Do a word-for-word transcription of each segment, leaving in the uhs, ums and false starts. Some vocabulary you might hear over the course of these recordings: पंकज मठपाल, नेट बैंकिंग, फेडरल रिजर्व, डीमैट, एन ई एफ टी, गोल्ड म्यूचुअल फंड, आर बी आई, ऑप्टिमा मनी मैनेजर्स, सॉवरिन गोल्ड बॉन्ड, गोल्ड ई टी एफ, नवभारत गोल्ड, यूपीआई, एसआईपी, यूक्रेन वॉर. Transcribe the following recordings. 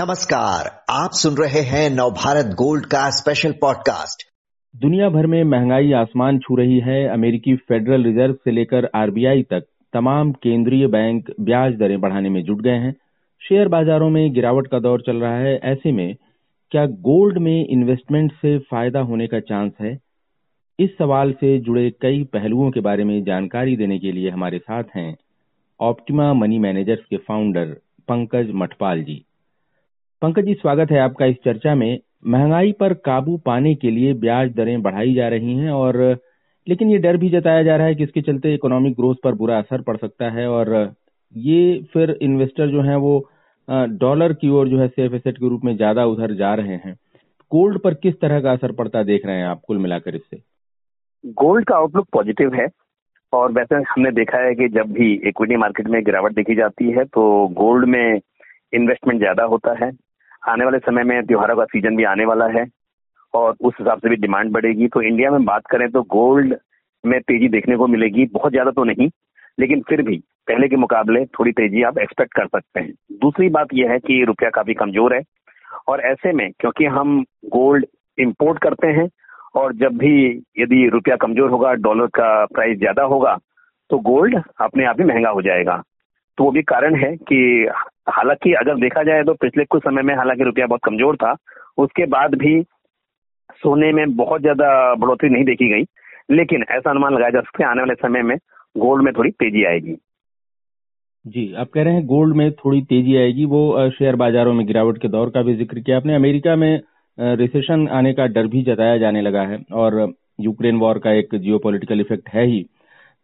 नमस्कार, आप सुन रहे हैं नवभारत गोल्ड का स्पेशल पॉडकास्ट। दुनिया भर में महंगाई आसमान छू रही है। अमेरिकी फेडरल रिजर्व से लेकर आर बी आई तक तमाम केंद्रीय बैंक ब्याज दरें बढ़ाने में जुट गए हैं। शेयर बाजारों में गिरावट का दौर चल रहा है। ऐसे में क्या गोल्ड में इन्वेस्टमेंट से फायदा होने का चांस है? इस सवाल से जुड़े कई पहलुओं के बारे में जानकारी देने के लिए हमारे साथ हैं ऑप्टिमा मनी मैनेजर्स के फाउंडर पंकज मठपाल जी। पंकज जी, स्वागत है आपका इस चर्चा में। महंगाई पर काबू पाने के लिए ब्याज दरें बढ़ाई जा रही हैं, और लेकिन ये डर भी जताया जा रहा है कि इसके चलते इकोनॉमिक ग्रोथ पर बुरा असर पड़ सकता है, और ये फिर इन्वेस्टर जो हैं वो डॉलर की ओर जो है सेफ एसेट के रूप में ज्यादा उधर जा रहे हैं। गोल्ड पर किस तरह का असर पड़ता देख रहे हैं आप कुल मिलाकर इससे? गोल्ड का आउटलुक पॉजिटिव है, और वैसे हमने देखा है कि जब भी इक्विटी मार्केट में गिरावट देखी जाती है तो गोल्ड में इन्वेस्टमेंट ज्यादा होता है। आने वाले समय में त्योहारों का सीजन भी आने वाला है और उस हिसाब से भी डिमांड बढ़ेगी। तो इंडिया में बात करें तो गोल्ड में तेजी देखने को मिलेगी, बहुत ज्यादा तो नहीं, लेकिन फिर भी पहले के मुकाबले थोड़ी तेजी आप एक्सपेक्ट कर सकते हैं। दूसरी बात यह है कि रुपया काफी कमजोर है, और ऐसे में क्योंकि हम गोल्ड इम्पोर्ट करते हैं और जब भी यदि रुपया कमजोर होगा, डॉलर का प्राइस ज्यादा होगा, तो गोल्ड अपने आप ही महंगा हो जाएगा। तो वो भी कारण है कि हालांकि अगर देखा जाए तो पिछले कुछ समय में हालांकि रुपया बहुत कमजोर था, उसके बाद भी सोने में बहुत ज्यादा बढ़ोतरी नहीं देखी गई, लेकिन ऐसा अनुमान लगाया जा सकता है आने वाले समय में गोल्ड में थोड़ी तेजी आएगी। जी, आप कह रहे हैं गोल्ड में थोड़ी तेजी आएगी। वो शेयर बाजारों में गिरावट के दौर का भी जिक्र किया आपने। अमेरिका में रिसेशन आने का डर भी जताया जाने लगा है, और यूक्रेन वॉर का एक जियोपॉलिटिकल इफेक्ट है ही।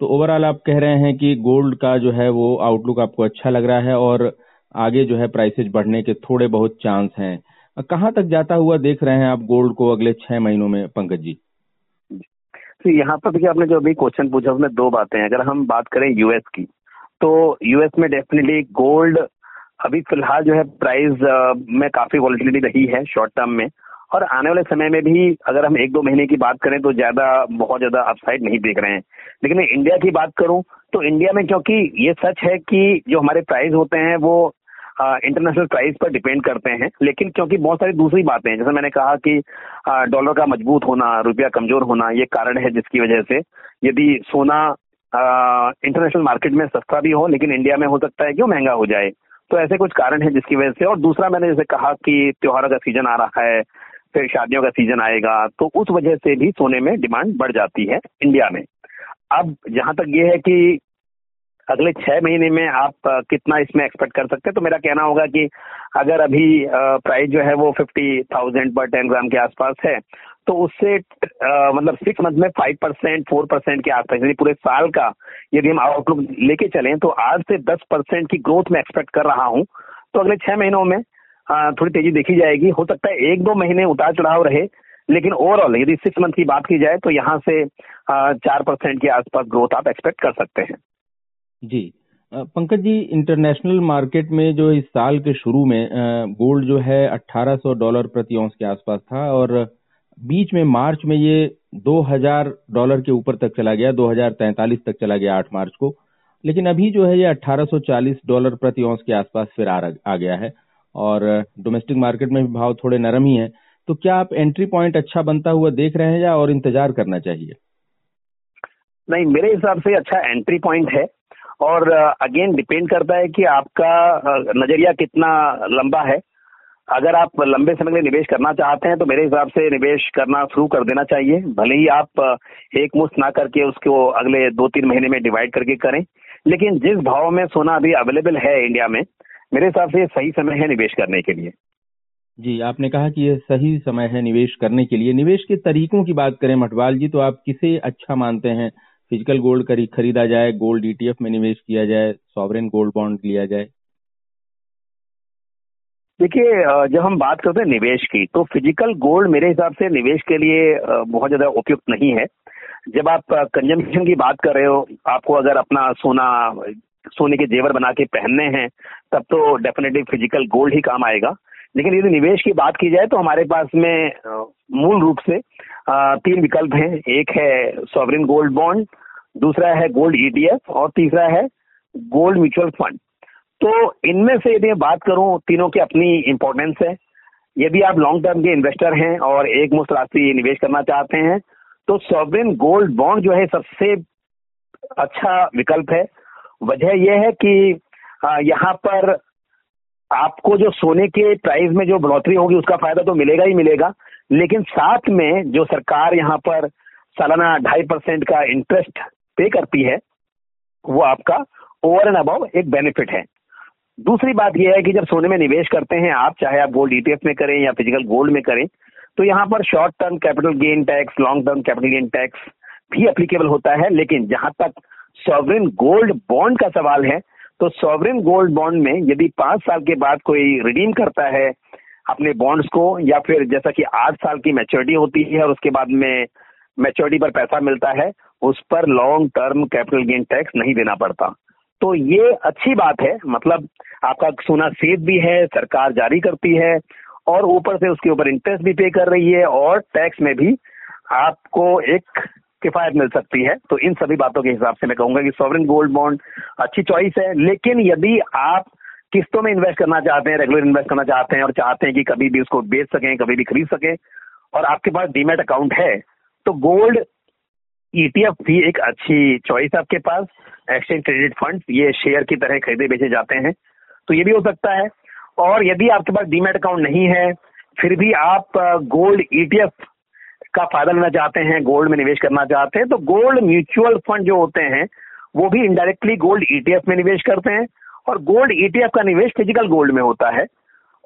तो ओवरऑल आप कह रहे हैं कि गोल्ड का जो है वो आउटलुक आपको अच्छा लग रहा है, और आगे जो है प्राइसेज बढ़ने के थोड़े बहुत चांस हैं। कहाँ तक जाता हुआ देख रहे हैं आप गोल्ड को अगले छह महीनों में पंकज जी? तो यहाँ पर देखिए, आपने जो अभी क्वेश्चन पूछा उसमें दो बातें हैं। अगर हम बात करें यूएस की, तो यूएस में डेफिनेटली गोल्ड अभी फिलहाल जो है प्राइस में काफी वॉलिटिलिटी रही है शॉर्ट टर्म में, और आने वाले समय में भी अगर हम एक दो महीने की बात करें तो ज्यादा बहुत ज्यादा अपसाइड नहीं देख रहे हैं। लेकिन मैं इंडिया की बात करूं तो इंडिया में क्योंकि ये सच है कि जो हमारे प्राइस होते हैं वो इंटरनेशनल प्राइस पर डिपेंड करते हैं, लेकिन क्योंकि बहुत सारी दूसरी बातें हैं, जैसे मैंने कहा कि डॉलर का मजबूत होना, रुपया कमजोर होना, ये कारण है जिसकी वजह से यदि सोना इंटरनेशनल मार्केट में सस्ता भी हो लेकिन इंडिया में हो सकता है कि वो महंगा हो जाए। तो ऐसे कुछ कारण है जिसकी वजह से, और दूसरा मैंने जैसे कहा कि त्योहारों का सीजन आ रहा है, फिर शादियों का सीजन आएगा, तो उस वजह से भी सोने में डिमांड बढ़ जाती है इंडिया में। अब जहां तक ये है कि अगले छह महीने में आप कितना इसमें एक्सपेक्ट कर सकते हैं, तो मेरा कहना होगा कि अगर अभी प्राइस जो है वो फिफ्टी थाउजेंड पर टेन ग्राम के आसपास है, तो उससे मतलब सिक्स मंथ में फाइव परसेंट फोर परसेंट के आसपास, यानी पूरे साल का यदि हम आउटलुक लेके चलें तो आठ से दस परसेंट की ग्रोथ मैं एक्सपेक्ट कर रहा हूं। तो अगले छह महीनों में थोड़ी तेजी देखी जाएगी। हो सकता है एक दो महीने उतार चढ़ाव रहे, लेकिन ओवरऑल यदि सिक्स मंथ की बात की जाए तो यहाँ से चार परसेंट के आसपास ग्रोथ आप एक्सपेक्ट कर सकते हैं। जी पंकज जी, इंटरनेशनल मार्केट में जो इस साल के शुरू में गोल्ड जो है अट्ठारह सौ डॉलर प्रति औंस के आसपास था, और बीच में मार्च में ये दो हज़ार डॉलर के ऊपर तक चला गया, दो हज़ार तैंतालीस तक चला गया आठ मार्च को। लेकिन अभी जो है ये अठारह सौ चालीस डॉलर प्रति औंस के आसपास फिर आ, आ गया है, और डोमेस्टिक मार्केट में भी भाव थोड़े नरम ही हैं। तो क्या आप एंट्री पॉइंट अच्छा बनता हुआ देख रहे हैं, या और इंतजार करना चाहिए? नहीं, मेरे हिसाब से अच्छा एंट्री पॉइंट है, और अगेन डिपेंड करता है कि आपका नजरिया कितना लंबा है। अगर आप लंबे समय के लिए निवेश करना चाहते हैं तो मेरे हिसाब से निवेश करना शुरू कर देना चाहिए, भले ही आप एक मुश्त ना करके उसको अगले दो तीन महीने में डिवाइड करके करें। लेकिन जिस भाव में सोना अभी अवेलेबल है इंडिया में, मेरे हिसाब से ये सही समय है निवेश करने के लिए। जी, आपने कहा कि ये सही समय है निवेश करने के लिए। निवेश के तरीकों की बात करें मठवाल जी, तो आप किसे अच्छा मानते हैं? फिजिकल गोल्ड खरीदा जाए, गोल्ड ई टी एफ में निवेश किया जाए, सॉवरिन गोल्ड बॉन्ड लिया जाए? देखिए, जब हम बात करते हैं निवेश की, तो फिजिकल गोल्ड मेरे हिसाब से निवेश के लिए बहुत ज्यादा उपयुक्त नहीं है। जब आप कंजम्पशन की बात कर रहे हो, आपको अगर अपना सोना सोने के जेवर बना के पहनने हैं, तब तो डेफिनेटली फिजिकल गोल्ड ही काम आएगा। लेकिन यदि निवेश की बात की जाए तो हमारे पास में मूल रूप से तीन विकल्प हैं। एक है सॉवरिन गोल्ड बॉन्ड, दूसरा है गोल्ड ई टी एफ, और तीसरा है गोल्ड म्यूचुअल फंड। तो इनमें से यदि मैं बात करूं, तीनों की अपनी इम्पोर्टेंस है। यदि आप लॉन्ग टर्म के इन्वेस्टर हैं और एक मुश्त राशि निवेश करना चाहते हैं तो सॉवरिन गोल्ड बॉन्ड जो है सबसे अच्छा विकल्प है। वजह यह है कि यहाँ पर आपको जो सोने के प्राइस में जो बढ़ोतरी होगी उसका फायदा तो मिलेगा ही मिलेगा, लेकिन साथ में जो सरकार यहाँ पर सालाना ढाई परसेंट का इंटरेस्ट पे करती है वो आपका ओवर एंड अबाव एक बेनिफिट है। दूसरी बात यह है कि जब सोने में निवेश करते हैं आप, चाहे आप गोल्ड ई टी एफ में करें या फिजिकल गोल्ड में करें, तो यहाँ पर short term capital gain tax, long term capital gain tax भी अप्लीकेबल होता है। लेकिन जहां तक सॉवरिन गोल्ड बॉन्ड का सवाल है तो सॉवरिन गोल्ड बॉन्ड में यदि पांच साल के बाद कोई रिडीम करता है अपने बॉन्ड्स को, या फिर जैसा कि आठ साल की मैच्योरिटी होती है और उसके बाद में मैच्योरिटी पर पैसा मिलता है, उस पर long term capital gain tax नहीं देना पड़ता। तो ये अच्छी बात है, मतलब आपका सोना सेफ भी है, सरकार जारी करती है और ऊपर से उसके ऊपर इंटरेस्ट भी पे कर रही है और टैक्स में भी आपको एक किफायत मिल सकती है। तो इन सभी बातों के हिसाब से मैं कहूंगा कि सॉवरिन गोल्ड बॉन्ड अच्छी चॉइस है। लेकिन यदि आप किस्तों में इन्वेस्ट करना चाहते हैं, रेगुलर इन्वेस्ट करना चाहते हैं और चाहते हैं कि कभी भी उसको बेच सकें, कभी भी खरीद सकें और आपके पास डीमैट अकाउंट है, तो गोल्ड ईटीएफ भी एक अच्छी चॉइस है। आपके पास एक्सचेंज ट्रेडेड फंड, ये शेयर की तरह खरीदे बेचे जाते हैं, तो ये भी हो सकता है। और यदि आपके पास डीमैट अकाउंट नहीं है फिर भी आप गोल्ड ईटीएफ का फायदा लेना चाहते हैं, गोल्ड में निवेश करना चाहते हैं, तो गोल्ड म्यूचुअल फंड जो होते हैं वो भी इनडायरेक्टली गोल्ड ईटीएफ में निवेश करते हैं। और गोल्ड ईटीएफ का निवेश फिजिकल गोल्ड में होता है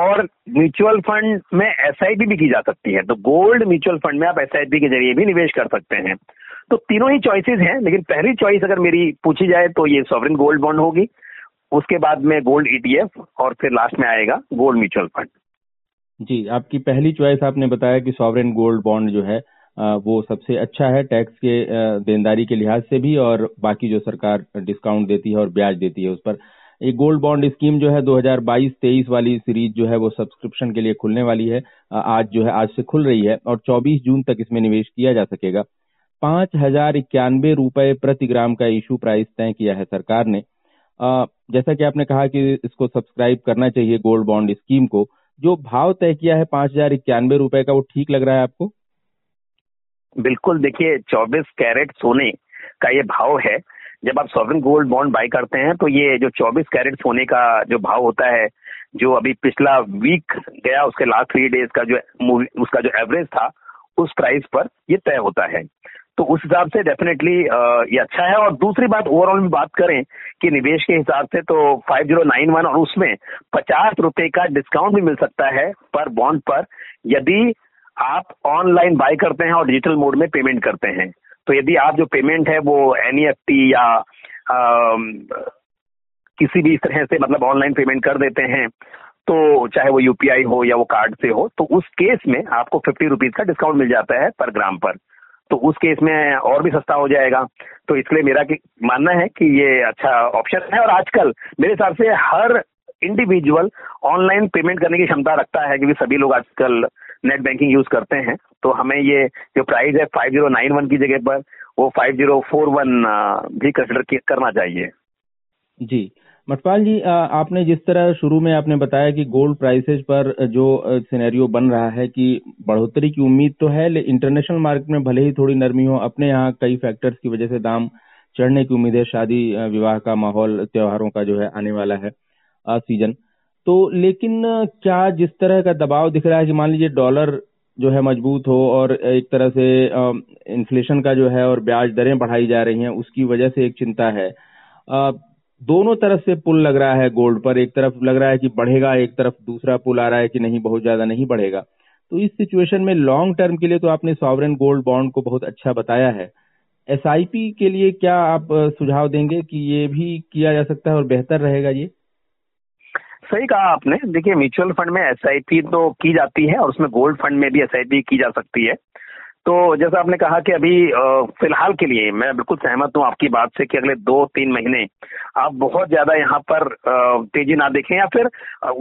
और म्यूचुअल फंड में एसआईपी भी की जा सकती है, तो गोल्ड म्यूचुअल फंड में आप एसआईपी के जरिए भी निवेश कर सकते हैं। तो तीनों ही चॉइसेस हैं, लेकिन पहली चॉइस अगर मेरी पूछी जाए तो ये सॉवरिन गोल्ड बॉन्ड होगी, उसके बाद में गोल्ड ईटीएफ और फिर लास्ट में आएगा गोल्ड म्यूचुअल फंड। जी, आपकी पहली चॉइस आपने बताया कि सॉवरिन गोल्ड बॉन्ड जो है वो सबसे अच्छा है टैक्स के देनदारी के लिहाज से भी, और बाकी जो सरकार डिस्काउंट देती है और ब्याज देती है उस पर। ये गोल्ड बॉन्ड स्कीम जो है दो हज़ार बाईस तेईस वाली सीरीज जो है वो सब्सक्रिप्शन के लिए खुलने वाली है, आज जो है आज से खुल रही है और चौबीस जून तक इसमें निवेश किया जा सकेगा। पांच हजार इक्यानवे रुपए प्रति ग्राम का इशू प्राइस तय किया है सरकार ने। जैसा कि आपने कहा कि इसको सब्सक्राइब करना चाहिए गोल्ड बॉन्ड स्कीम को, जो भाव तय किया है पांच हजार इक्यानवे रुपए का, वो ठीक लग रहा है आपको? बिल्कुल, देखिए चौबीस कैरेट सोने का ये भाव है। जब आप सॉवरिन गोल्ड बॉन्ड बाय करते हैं तो ये जो चौबीस कैरेट सोने का जो भाव होता है, जो अभी पिछला वीक गया उसके लास्ट थ्री डेज का जो उसका जो एवरेज था उस प्राइस पर ये तय होता है, तो उस हिसाब से डेफिनेटली ये अच्छा है। और दूसरी बात, ओवरऑल में बात करें कि निवेश के हिसाब से तो पाँच हज़ार इक्यानवे और उसमें पचास रुपए का डिस्काउंट भी मिल सकता है पर बॉन्ड पर, यदि आप ऑनलाइन बाय करते हैं और डिजिटल मोड में पेमेंट करते हैं। तो यदि आप जो पेमेंट है वो एन ई एफ टी या आ, किसी भी तरह से मतलब ऑनलाइन पेमेंट कर देते हैं, तो चाहे वो यूपीआई हो या वो कार्ड से हो, तो उस केस में आपको फिफ्टी रुपीज का डिस्काउंट मिल जाता है पर ग्राम पर, तो उस केस में और भी सस्ता हो जाएगा। तो इसलिए मेरा मानना है कि ये अच्छा ऑप्शन है। और आजकल मेरे हिसाब से हर इंडिविजुअल ऑनलाइन पेमेंट करने की क्षमता रखता है क्योंकि सभी लोग आजकल नेट बैंकिंग यूज करते हैं। तो हमें ये जो प्राइस है पाँच हज़ार इक्यानवे की जगह पर वो पाँच हज़ार इकतालीस भी कंसिडर करना चाहिए। जी मठपाल जी, आपने जिस तरह शुरू में आपने बताया कि गोल्ड प्राइसेज पर जो सिनेरियो बन रहा है कि बढ़ोतरी की उम्मीद तो है, लेकिन इंटरनेशनल मार्केट में भले ही थोड़ी नरमी हो, अपने यहाँ कई फैक्टर्स की वजह से दाम चढ़ने की उम्मीद है, शादी विवाह का माहौल, त्योहारों का जो है आने वाला है सीजन, तो लेकिन क्या जिस तरह का दबाव दिख रहा है कि मान लीजिए डॉलर जो है मजबूत हो और एक तरह से इन्फ्लेशन का जो है और ब्याज दरें बढ़ाई जा रही हैं, उसकी वजह से एक चिंता है। दोनों तरफ से पुल लग रहा है गोल्ड पर, एक तरफ लग रहा है कि बढ़ेगा, एक तरफ दूसरा पुल आ रहा है कि नहीं बहुत ज्यादा नहीं बढ़ेगा। तो इस सिचुएशन में लॉन्ग टर्म के लिए तो आपने सॉवरिन गोल्ड बॉन्ड को बहुत अच्छा बताया है, एसआईपी के लिए क्या आप सुझाव देंगे कि ये भी किया जा सकता है और बेहतर रहेगा? ये सही कहा आपने। देखिए म्यूचुअल फंड में एसआईपी तो की जाती है और उसमें गोल्ड फंड में भी एसआईपी की जा सकती है। तो जैसा आपने कहा कि अभी फिलहाल के लिए मैं बिल्कुल सहमत हूँ आपकी बात से कि अगले दो तीन महीने आप बहुत ज्यादा यहाँ पर तेजी ना देखें या फिर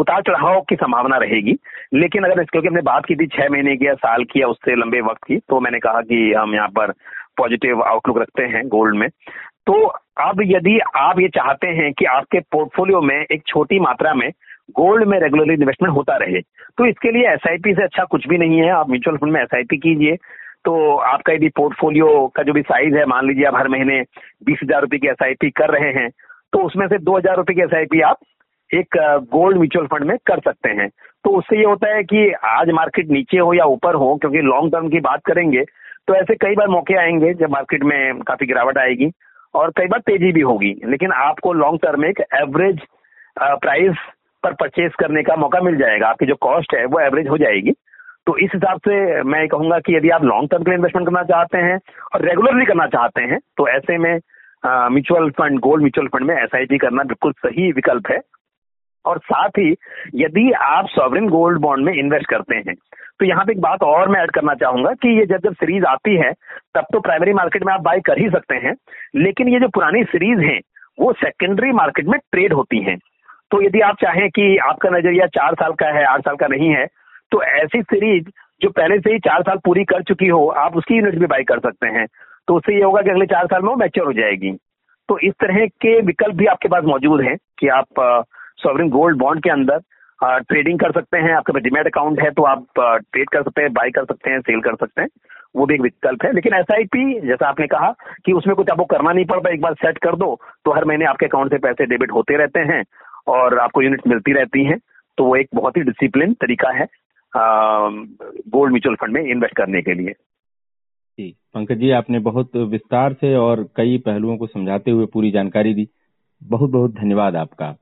उतार चढ़ाव की संभावना रहेगी। लेकिन अगर इसके, क्योंकि हमने बात की थी छह महीने की या साल की या उससे लंबे वक्त की, तो मैंने कहा कि हम यहाँ पर पॉजिटिव आउटलुक रखते हैं गोल्ड में। तो अब यदि आप ये चाहते हैं कि आपके पोर्टफोलियो में एक छोटी मात्रा में गोल्ड में रेगुलरली इन्वेस्टमेंट होता रहे, तो इसके लिए एसआईपी से अच्छा कुछ भी नहीं है। आप म्यूचुअल फंड में एसआईपी कीजिए, तो आपका यदि पोर्टफोलियो का जो भी साइज है, मान लीजिए आप हर महीने बीस हजार रुपये की एसआईपी कर रहे हैं, तो उसमें से दो हजार रुपये की एसआईपी आप एक गोल्ड म्यूचुअल फंड में कर सकते हैं। तो उससे ये होता है कि आज मार्केट नीचे हो या ऊपर हो, क्योंकि लॉन्ग टर्म की बात करेंगे तो ऐसे कई बार मौके आएंगे जब मार्केट में काफी गिरावट आएगी और कई बार तेजी भी होगी, लेकिन आपको लॉन्ग टर्म में एक एवरेज प्राइस पर परचेज करने का मौका मिल जाएगा। आपकी जो कॉस्ट है वो एवरेज हो जाएगी। तो इस हिसाब से मैं कहूंगा कि यदि आप लॉन्ग टर्म के लिए इन्वेस्टमेंट करना चाहते हैं और रेगुलरली करना चाहते हैं, तो ऐसे में mutual fund, गोल्ड म्यूचुअल फंड में एसआईपी करना बिल्कुल सही विकल्प है। और साथ ही यदि आप सॉवरिन गोल्ड बॉन्ड में इन्वेस्ट करते हैं, तो यहाँ पे एक बात और मैं ऐड करना चाहूंगा कि ये जब जब सीरीज आती है तब तो प्राइमरी मार्केट में आप बाय कर ही सकते हैं, लेकिन ये जो पुरानी सीरीज हैं वो सेकेंडरी मार्केट में ट्रेड होती हैं। तो यदि आप चाहें कि आपका नजरिया चार साल का है, आठ साल का नहीं है, तो ऐसी सीरीज जो पहले से ही चार साल पूरी कर चुकी हो, आप उसकी यूनिट भी बाय कर सकते हैं। तो उससे ये होगा कि अगले चार साल में वो मैच्योर हो जाएगी। तो इस तरह के विकल्प भी आपके पास मौजूद हैं कि आप सॉवरिन गोल्ड बॉन्ड के अंदर आ, ट्रेडिंग कर सकते हैं। आपके पास डीमैट अकाउंट है तो आप आ, ट्रेड कर सकते हैं, बाय कर सकते हैं, सेल कर सकते हैं, वो भी एक विकल्प है। लेकिन एसआईपी जैसा आपने कहा कि उसमें कुछ आपको करना नहीं पड़ता, एक बार सेट कर दो तो हर महीने आपके अकाउंट से पैसे डेबिट होते रहते हैं और आपको यूनिट मिलती रहती हैं। तो वो एक बहुत ही डिसिप्लिन तरीका है गोल्ड म्यूचुअल फंड में इन्वेस्ट करने के लिए। जी पंकज जी, आपने बहुत विस्तार से और कई पहलुओं को समझाते हुए पूरी जानकारी दी। बहुत बहुत धन्यवाद आपका।